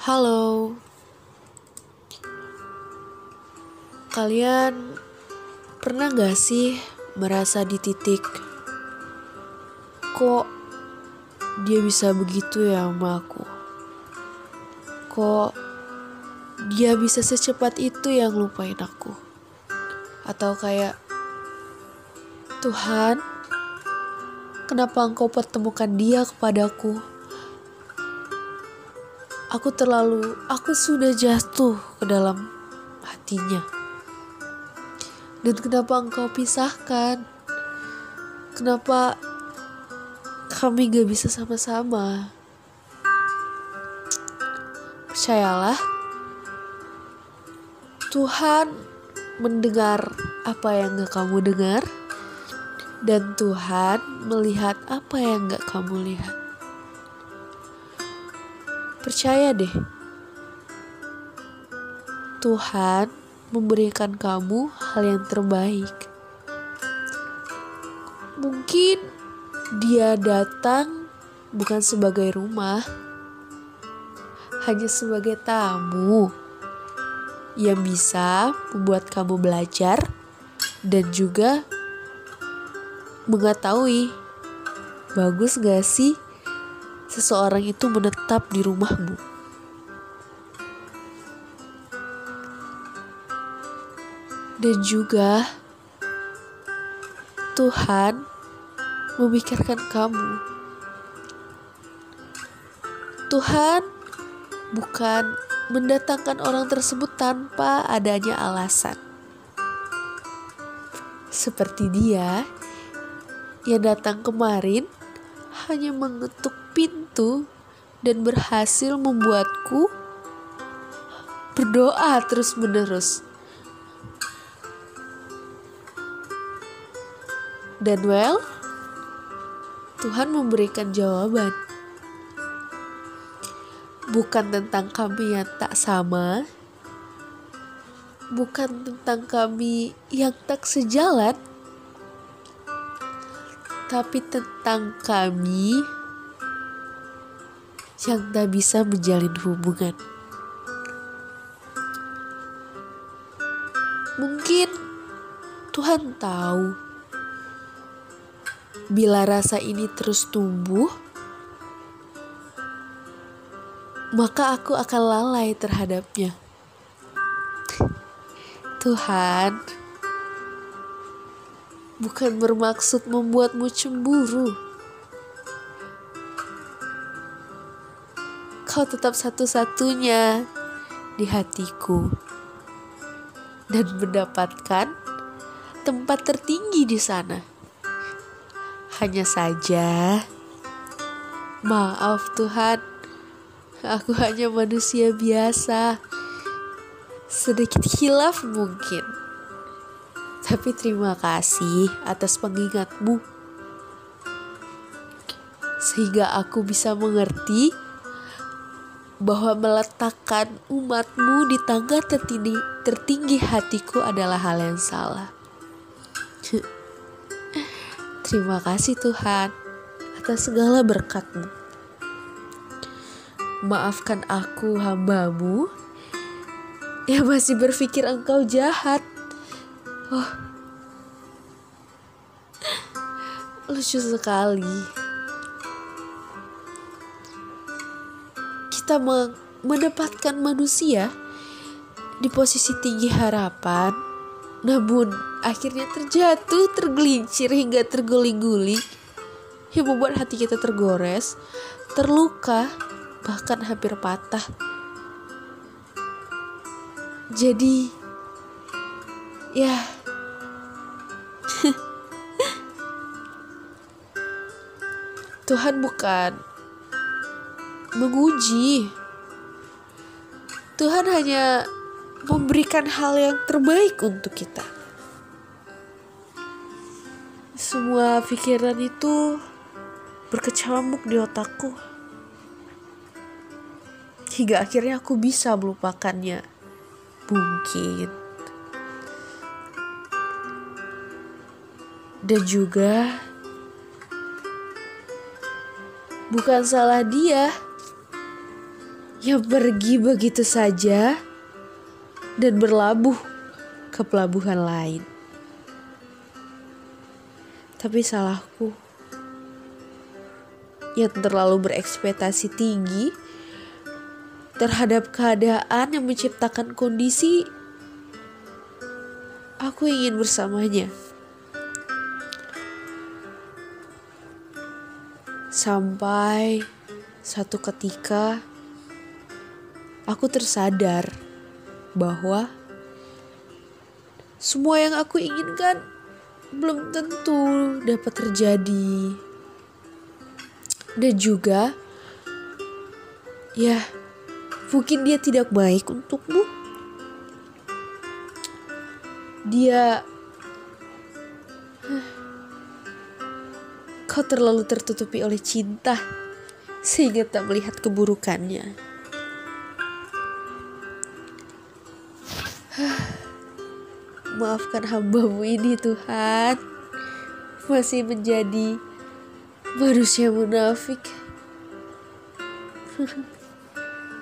Halo, kalian pernah gak sih merasa di titik, kok dia bisa begitu ya sama aku? Kok dia bisa secepat itu yang lupain aku? Atau kayak, Tuhan, kenapa Engkau pertemukan dia kepadaku? Aku sudah jatuh ke dalam hatinya. Dan kenapa Engkau pisahkan? Kenapa kami gak bisa sama-sama? Percayalah, Tuhan mendengar apa yang gak kamu dengar, dan Tuhan melihat apa yang gak kamu lihat. Percaya deh, Tuhan memberikan kamu hal yang terbaik. Mungkin dia datang bukan sebagai rumah, hanya sebagai tamu yang bisa membuat kamu belajar dan juga mengetahui bagus gak sih seseorang itu menetap di rumahmu. Dan juga Tuhan memikirkan kamu. Tuhan bukan mendatangkan orang tersebut tanpa adanya alasan. Seperti dia yang datang kemarin hanya mengetuk pintu dan berhasil membuatku berdoa terus-menerus. Dan Tuhan memberikan jawaban. Bukan tentang kami yang tak sama, bukan tentang kami yang tak sejalan, tapi tentang kami yang tak bisa menjalin hubungan. Mungkin Tuhan tahu bila rasa ini terus tumbuh, maka aku akan lalai terhadapnya. Tuhan bukan bermaksud membuatmu cemburu. Kau tetap satu-satunya di hatiku dan mendapatkan tempat tertinggi di sana. Hanya saja, maaf Tuhan, aku hanya manusia biasa, sedikit khilaf mungkin. Tapi terima kasih atas pengingatmu, sehingga aku bisa mengerti bahwa meletakkan umatmu di tangga tertinggi hatiku adalah hal yang salah. Terima kasih Tuhan atas segala berkatmu. Maafkan aku, hambamu, yang masih berpikir Engkau jahat. Oh, lucu sekali. Kita mendapatkan manusia di posisi tinggi harapan, namun akhirnya terjatuh, tergelincir hingga terguling-guling, yang membuat hati kita tergores, terluka, bahkan hampir patah. Jadi, ya. Tuhan bukan menguji. Tuhan hanya memberikan hal yang terbaik untuk kita. Semua pikiran itu berkecamuk di otakku, hingga akhirnya aku bisa melupakannya. Mungkin. Dan juga bukan salah dia, yang pergi begitu saja dan berlabuh ke pelabuhan lain. Tapi salahku yang terlalu berekspektasi tinggi terhadap keadaan yang menciptakan kondisi aku ingin bersamanya. Sampai satu ketika aku tersadar bahwa semua yang aku inginkan belum tentu dapat terjadi. Dan juga, ya, mungkin dia tidak baik untukmu. Dia, kau terlalu tertutupi oleh cinta sehingga tak melihat keburukannya. Maafkan hambamu ini Tuhan, masih menjadi manusia munafik.